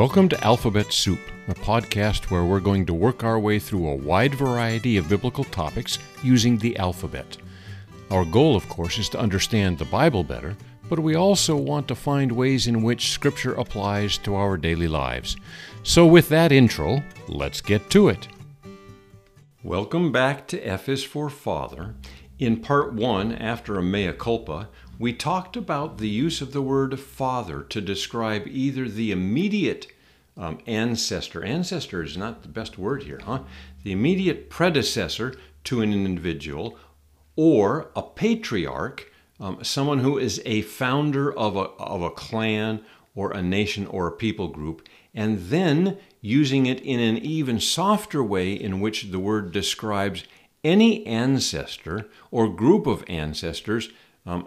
Welcome to Alphabet Soup, a podcast where we're going to work our way through a wide variety of biblical topics using the alphabet. Our goal, of course, is to understand the Bible better, but we also want to find ways in which Scripture applies to our daily lives. So with that intro, let's get to it. Welcome back to F is for Father. In part one, after a mea culpa, we talked about the use of the word father to describe either the immediate ancestor. Ancestor is not the best word here, huh? The immediate predecessor to an individual, or a patriarch, someone who is a founder of a clan or a nation or a people group, and then using it in an even softer way in which the word describes any ancestor or group of ancestors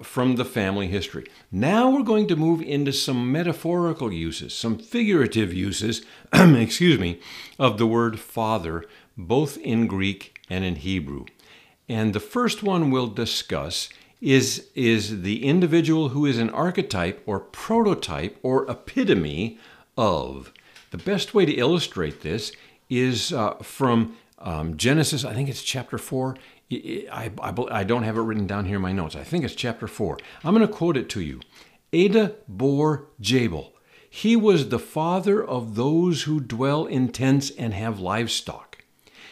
from the family history. Now we're going to move into some metaphorical uses, some figurative uses, of the word father, both in Greek and in Hebrew. And the first one we'll discuss is the individual who is an archetype or prototype or epitome of. The best way to illustrate this is from Genesis, I think it's chapter 4. I don't have it written down here in my notes. I think it's chapter 4. I'm going to quote it to you. Ada bore Jabal. He was the father of those who dwell in tents and have livestock.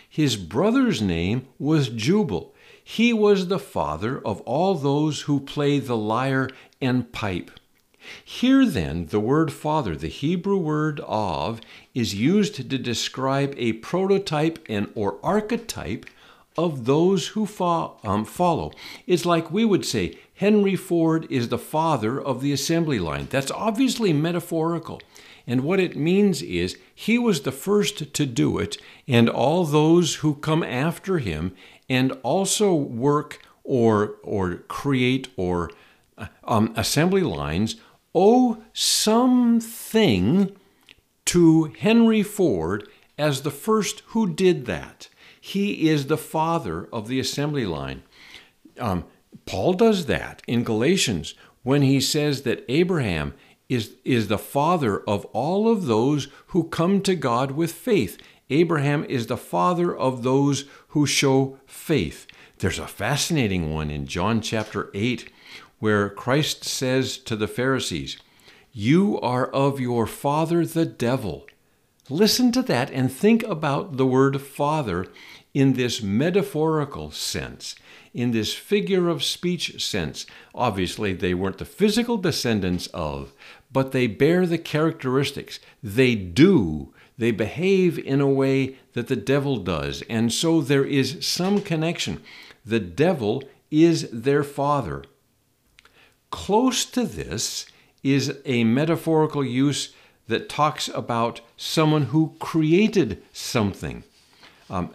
His brother's name was Jubal. He was the father of all those who play the lyre and pipe. Here then, the word father, the Hebrew word av, is used to describe a prototype and or archetype of those who follow. It's like we would say, Henry Ford is the father of the assembly line. That's obviously metaphorical. And what it means is he was the first to do it, and all those who come after him and also work or create or assembly lines owe something to Henry Ford as the first who did that. He is the father of the assembly line. Paul does that in Galatians when he says that Abraham is the father of all of those who come to God with faith. Abraham is the father of those who show faith. There's a fascinating one in John chapter 8 where Christ says to the Pharisees, "You are of your father the devil." Listen to that and think about the word father in this metaphorical sense, in this figure of speech sense. Obviously, they weren't the physical descendants of, but they bear the characteristics. They behave in a way that the devil does. And so there is some connection. The devil is their father. Close to this is a metaphorical use that talks about someone who created something.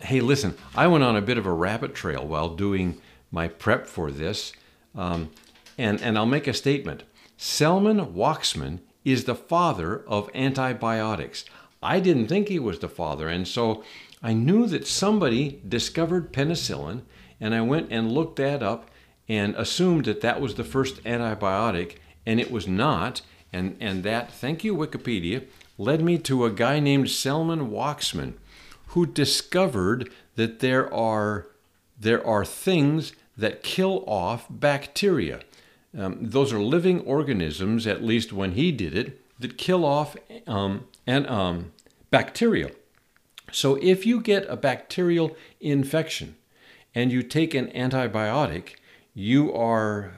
Hey, listen, I went on a bit of a rabbit trail while doing my prep for this, and I'll make a statement. Selman Waksman is the father of antibiotics. I didn't think he was the father, and so I knew that somebody discovered penicillin, and I went and looked that up and assumed that that was the first antibiotic, and it was not. And that, thank you Wikipedia, led me to a guy named Selman Waksman, who discovered that there are things that kill off bacteria. Those are living organisms, at least when he did it, that kill off bacteria. So if you get a bacterial infection and you take an antibiotic, you are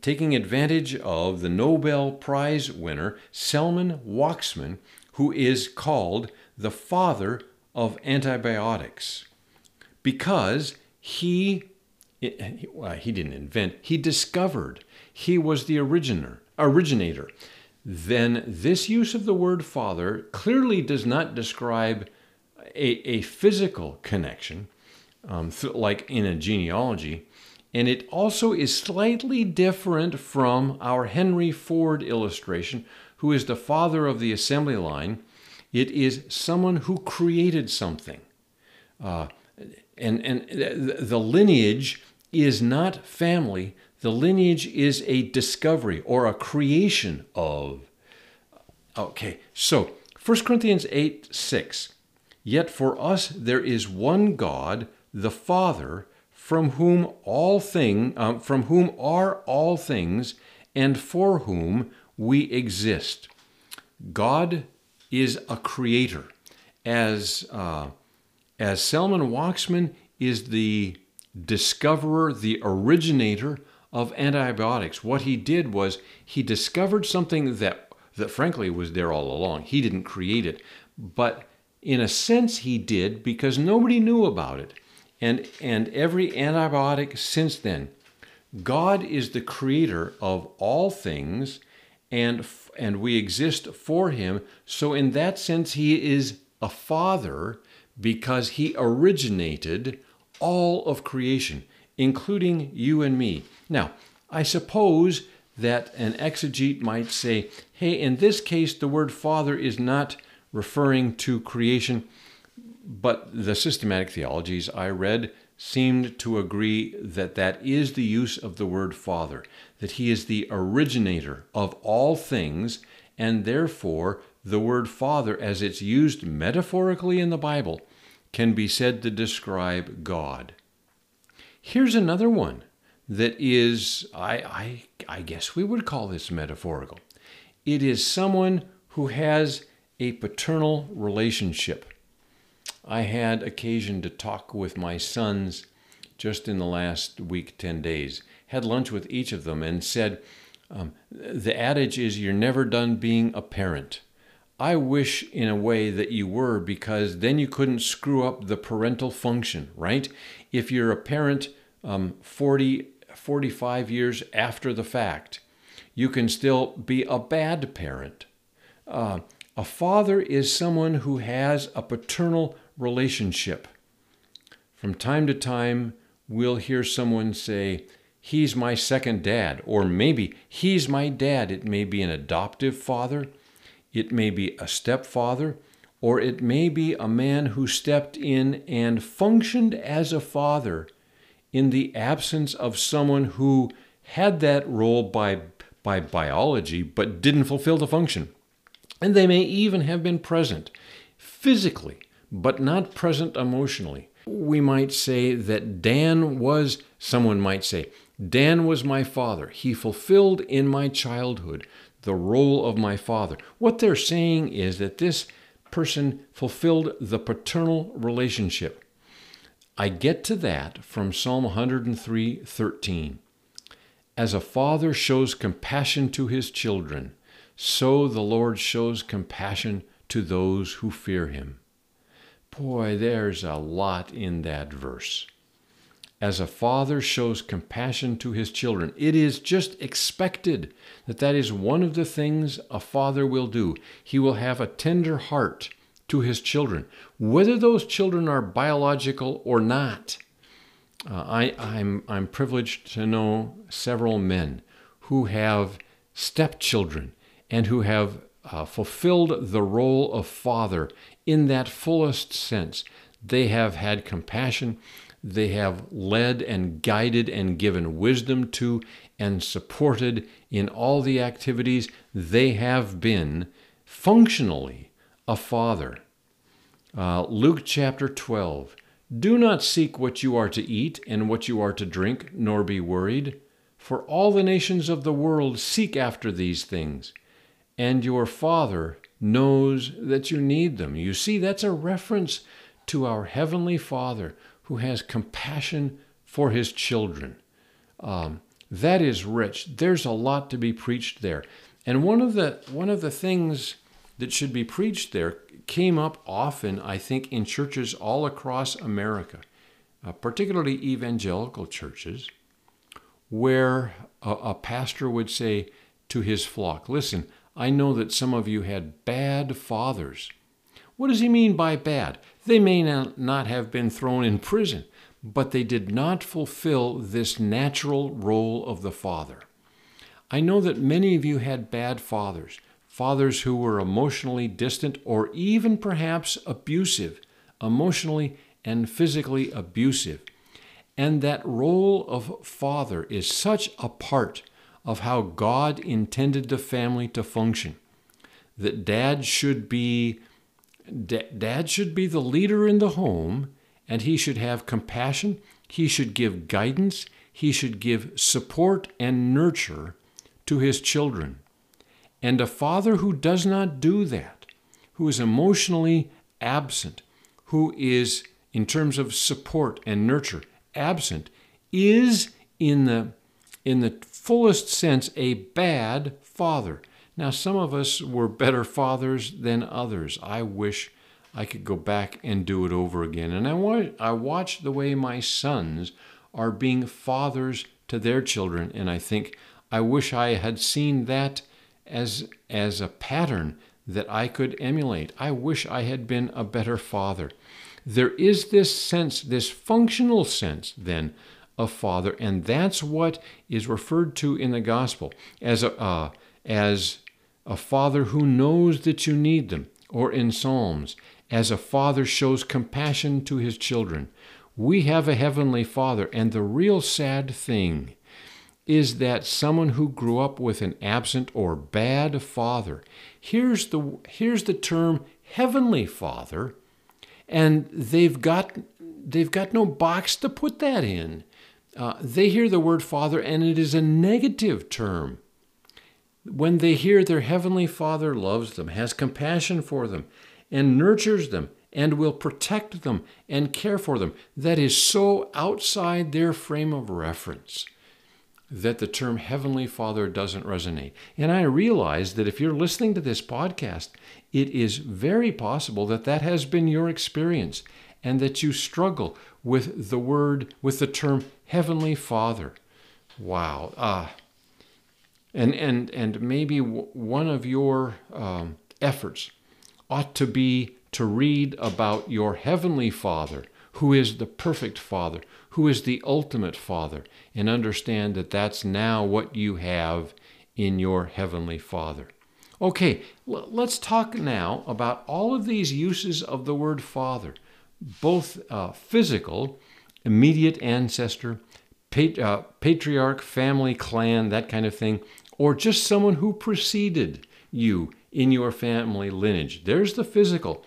taking advantage of the Nobel Prize winner, Selman Waksman, who is called the father of antibiotics because he discovered, he was the originator. Then this use of the word father clearly does not describe a physical connection, like in a genealogy. And it also is slightly different from our Henry Ford illustration, who is the father of the assembly line. It is someone who created something. And the lineage is not family. The lineage is a discovery or a creation of. Okay, so 1 Corinthians 8:6, yet for us there is one God, the Father, from whom are all things, and for whom we exist. God is a creator, as Selman Waksman is the discoverer, the originator of antibiotics. What he did was he discovered something that frankly was there all along. He didn't create it, but in a sense he did, because nobody knew about it. And every antibiotic since then, God is the creator of all things, and we exist for him. So in that sense, he is a father, because he originated all of creation, including you and me. Now, I suppose that an exegete might say, hey, in this case, the word father is not referring to creation, but the systematic theologies I read seemed to agree that that is the use of the word father, that he is the originator of all things, and therefore the word father, as it's used metaphorically in the Bible, can be said to describe God. Here's another one that is, I guess we would call this metaphorical. It is someone who has a paternal relationship. I had occasion to talk with my sons just in the last week, 10 days. Had lunch with each of them and said, the adage is you're never done being a parent. I wish in a way that you were, because then you couldn't screw up the parental function, right? If you're a parent 45 years after the fact, you can still be a bad parent. A father is someone who has a paternal relationship. From time to time, we'll hear someone say, he's my second dad, or maybe he's my dad. It may be an adoptive father, it may be a stepfather, or it may be a man who stepped in and functioned as a father in the absence of someone who had that role by biology but didn't fulfill the function. And they may even have been present physically, but not present emotionally. We might say that someone might say, Dan was my father. He fulfilled in my childhood the role of my father. What they're saying is that this person fulfilled the paternal relationship. I get to that from Psalm 103:13. As a father shows compassion to his children, so the Lord shows compassion to those who fear him. Boy, there's a lot in that verse. As a father shows compassion to his children, it is just expected that is one of the things a father will do. He will have a tender heart to his children, whether those children are biological or not. I'm privileged to know several men who have stepchildren and who have fulfilled the role of father in that fullest sense. They have had compassion. They have led and guided and given wisdom to and supported in all the activities. They have been functionally a father. Luke chapter 12. Do not seek what you are to eat and what you are to drink, nor be worried, for all the nations of the world seek after these things, and your Father knows that you need them. You see, that's a reference to our Heavenly Father, who has compassion for his children. That is rich. There's a lot to be preached there. And one of the things that should be preached there came up often, I think, in churches all across America, particularly evangelical churches, where a pastor would say to his flock, listen, I know that some of you had bad fathers. What does he mean by bad? They may not have been thrown in prison, but they did not fulfill this natural role of the father. I know that many of you had bad fathers, fathers who were emotionally distant or even perhaps abusive, emotionally and physically abusive. And that role of father is such a part of how God intended the family to function that dad should be the leader in the home, and he should have compassion, he should give guidance, he should give support and nurture to his children. And a father who does not do that, who is emotionally absent, who is, in terms of support and nurture, absent, is in the fullest sense a bad father. Now, some of us were better fathers than others. I wish I could go back and do it over again. And I watch the way my sons are being fathers to their children, and I think, I wish I had seen that as a pattern that I could emulate. I wish I had been a better father. There is this sense, this functional sense, then, of father, and that's what is referred to in the gospel as a father who knows that you need them, or in Psalms, as a father shows compassion to his children. We have a heavenly father, and the real sad thing is that someone who grew up with an absent or bad father, here's the term heavenly father, and they've got no box to put that in. They hear the word father, and it is a negative term. When they hear their heavenly father loves them, has compassion for them, and nurtures them, and will protect them, and care for them, that is so outside their frame of reference that the term heavenly father doesn't resonate. And I realize that if you're listening to this podcast, it is very possible that that has been your experience, and that you struggle with the word, with the term heavenly father. Wow. And maybe one of your efforts ought to be to read about your heavenly father, who is the perfect father, who is the ultimate father, and understand that that's now what you have in your heavenly father. Okay, let's talk now about all of these uses of the word father, both physical, immediate ancestor, patriarch, family, clan, that kind of thing, or just someone who preceded you in your family lineage. There's the physical.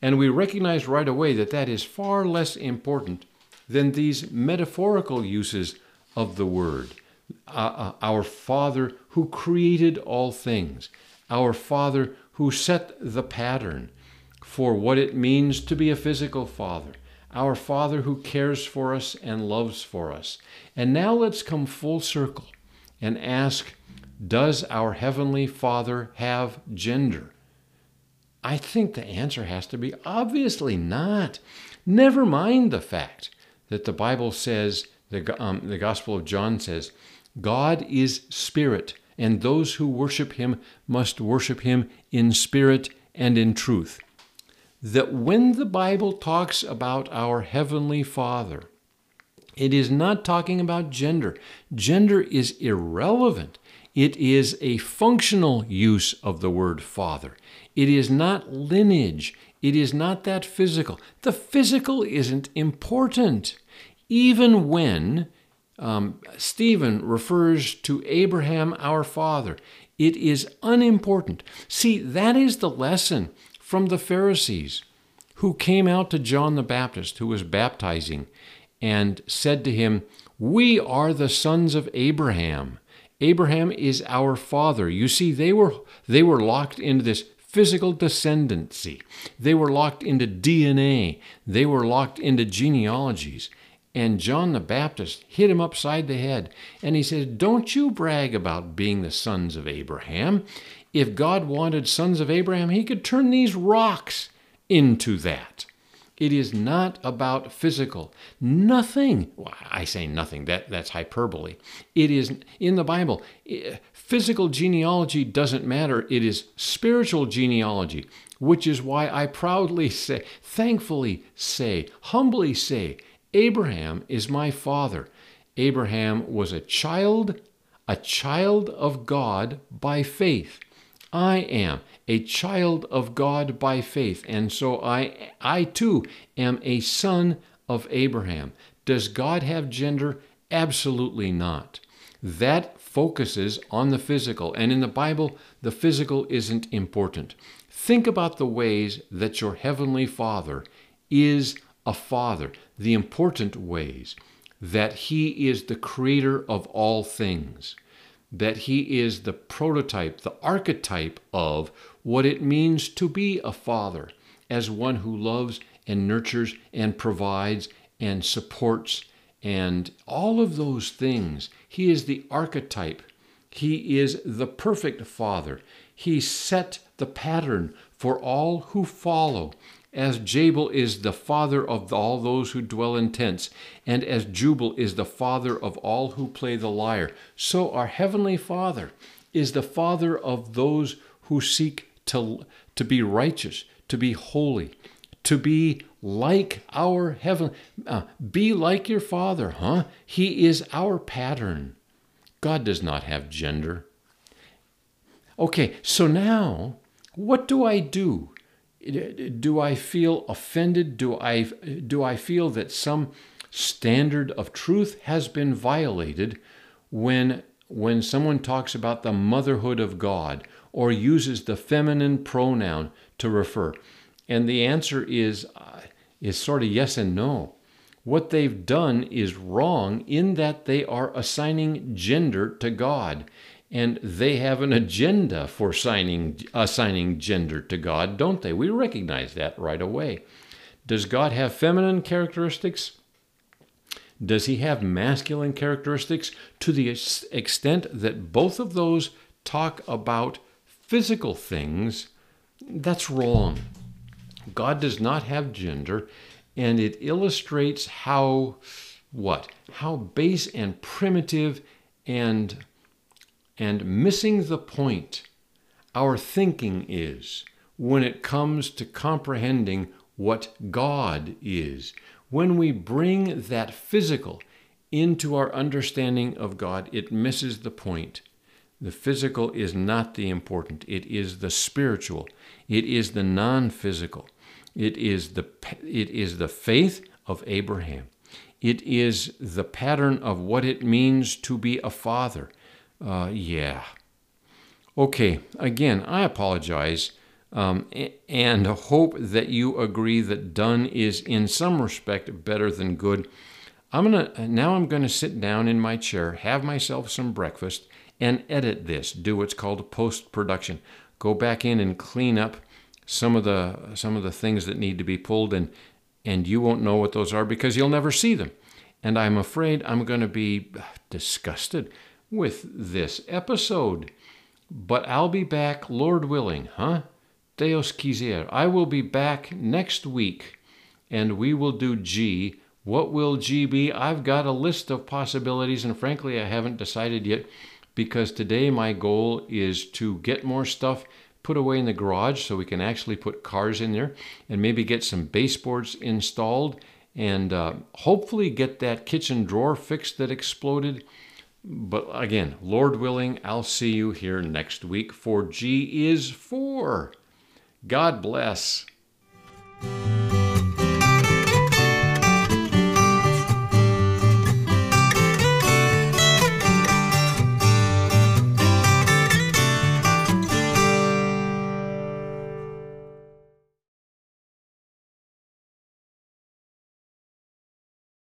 And we recognize right away that that is far less important than these metaphorical uses of the word. Our Father who created all things. Our Father who set the pattern for what it means to be a physical father. Our Father who cares for us and loves for us. And now let's come full circle and ask, does our Heavenly Father have gender? I think the answer has to be obviously not. Never mind the fact that the Bible says, the Gospel of John says, God is spirit, and those who worship him must worship him in spirit and in truth. That when the Bible talks about our Heavenly Father, it is not talking about gender. Gender is irrelevant. It is a functional use of the word father. It is not lineage. It is not that physical. The physical isn't important. Even when Stephen refers to Abraham, our father, it is unimportant. See, that is the lesson from the Pharisees who came out to John the Baptist, who was baptizing, and said to him, "We are the sons of Abraham. Abraham is our father." You see, they were locked into this physical descendancy. They were locked into DNA. They were locked into genealogies. And John the Baptist hit him upside the head. And he said, "Don't you brag about being the sons of Abraham. If God wanted sons of Abraham, he could turn these rocks into that." It is not about physical. Nothing, well, I say nothing, that's hyperbole. It is, in the Bible, physical genealogy doesn't matter. It is spiritual genealogy, which is why I proudly say, thankfully say, humbly say, Abraham is my father. Abraham was a child of God by faith. I am a child of God by faith, and so I too am a son of Abraham. Does God have gender? Absolutely not. that focuses on the physical. And in the Bible, the physical isn't important. Think about the ways that your Heavenly Father is a father, the important ways, that He is the creator of all things, that He is the prototype, the archetype of what it means to be a father, as one who loves and nurtures and provides and supports and all of those things. He is the archetype. He is the perfect father. He set the pattern for all who follow, as Jabal is the father of all those who dwell in tents, and as Jubal is the father of all who play the lyre. So our Heavenly Father is the father of those who seek to be righteous, to be holy, to be like our heaven. Be like your Father, huh? He is our pattern. God does not have gender. Okay, so now, what do I do? Do I feel offended? Do I feel that some standard of truth has been violated when someone talks about the motherhood of God or uses the feminine pronoun to refer? And the answer is sort of yes and no. What they've done is wrong in that they are assigning gender to God. And they have an agenda for assigning gender to God, don't they? We recognize that right away. Does God have feminine characteristics? Does He have masculine characteristics? To the extent that both of those talk about physical things, that's wrong. God does not have gender, and it illustrates how, what? How base and primitive and missing the point our thinking is when it comes to comprehending what God is. When we bring that physical into our understanding of God, it misses the point. The physical is not the important. It is the spiritual. It is the non-physical. It is the faith of Abraham. It is the pattern of what it means to be a father. Yeah. Okay, again, I apologize and hope that you agree that done is in some respect better than good. Now I'm gonna sit down in my chair, have myself some breakfast, and edit this, do what's called post-production. Go back in and clean up some of the things that need to be pulled, and you won't know what those are because you'll never see them. And I'm afraid I'm gonna be disgusted with this episode, but I'll be back, Lord willing, huh? Deus quiser. I will be back next week, and we will do G. What will G be? I've got a list of possibilities, and frankly, I haven't decided yet, because today my goal is to get more stuff put away in the garage so we can actually put cars in there, and maybe get some baseboards installed, and hopefully get that kitchen drawer fixed that exploded. But again, Lord willing, I'll see you here next week for G is for. God bless.